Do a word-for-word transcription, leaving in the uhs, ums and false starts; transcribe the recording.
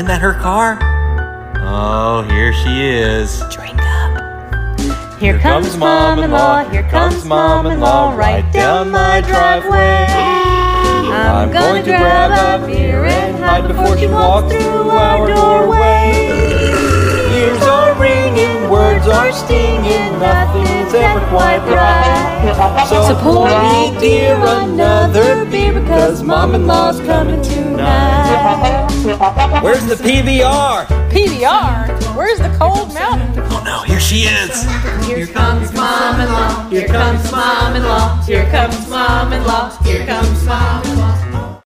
Isn't that her car? Oh, here she is. Drink up. Here, here comes, comes mom-in-law, here comes mom-in-law, right down my driveway. I'm, I'm going to grab a beer and hide before she walks through our doorway. Ears are ringing, words are stinging, nothing's ever quite right. So, so pour me, dear, another beer, because mom-in-law's coming tonight. Where's the P B R? P B R? Where's the cold mountain? Oh no, here she is. Here comes mom-in-law, here comes mom-in-law, here comes mom-in-law, here comes mom-in-law.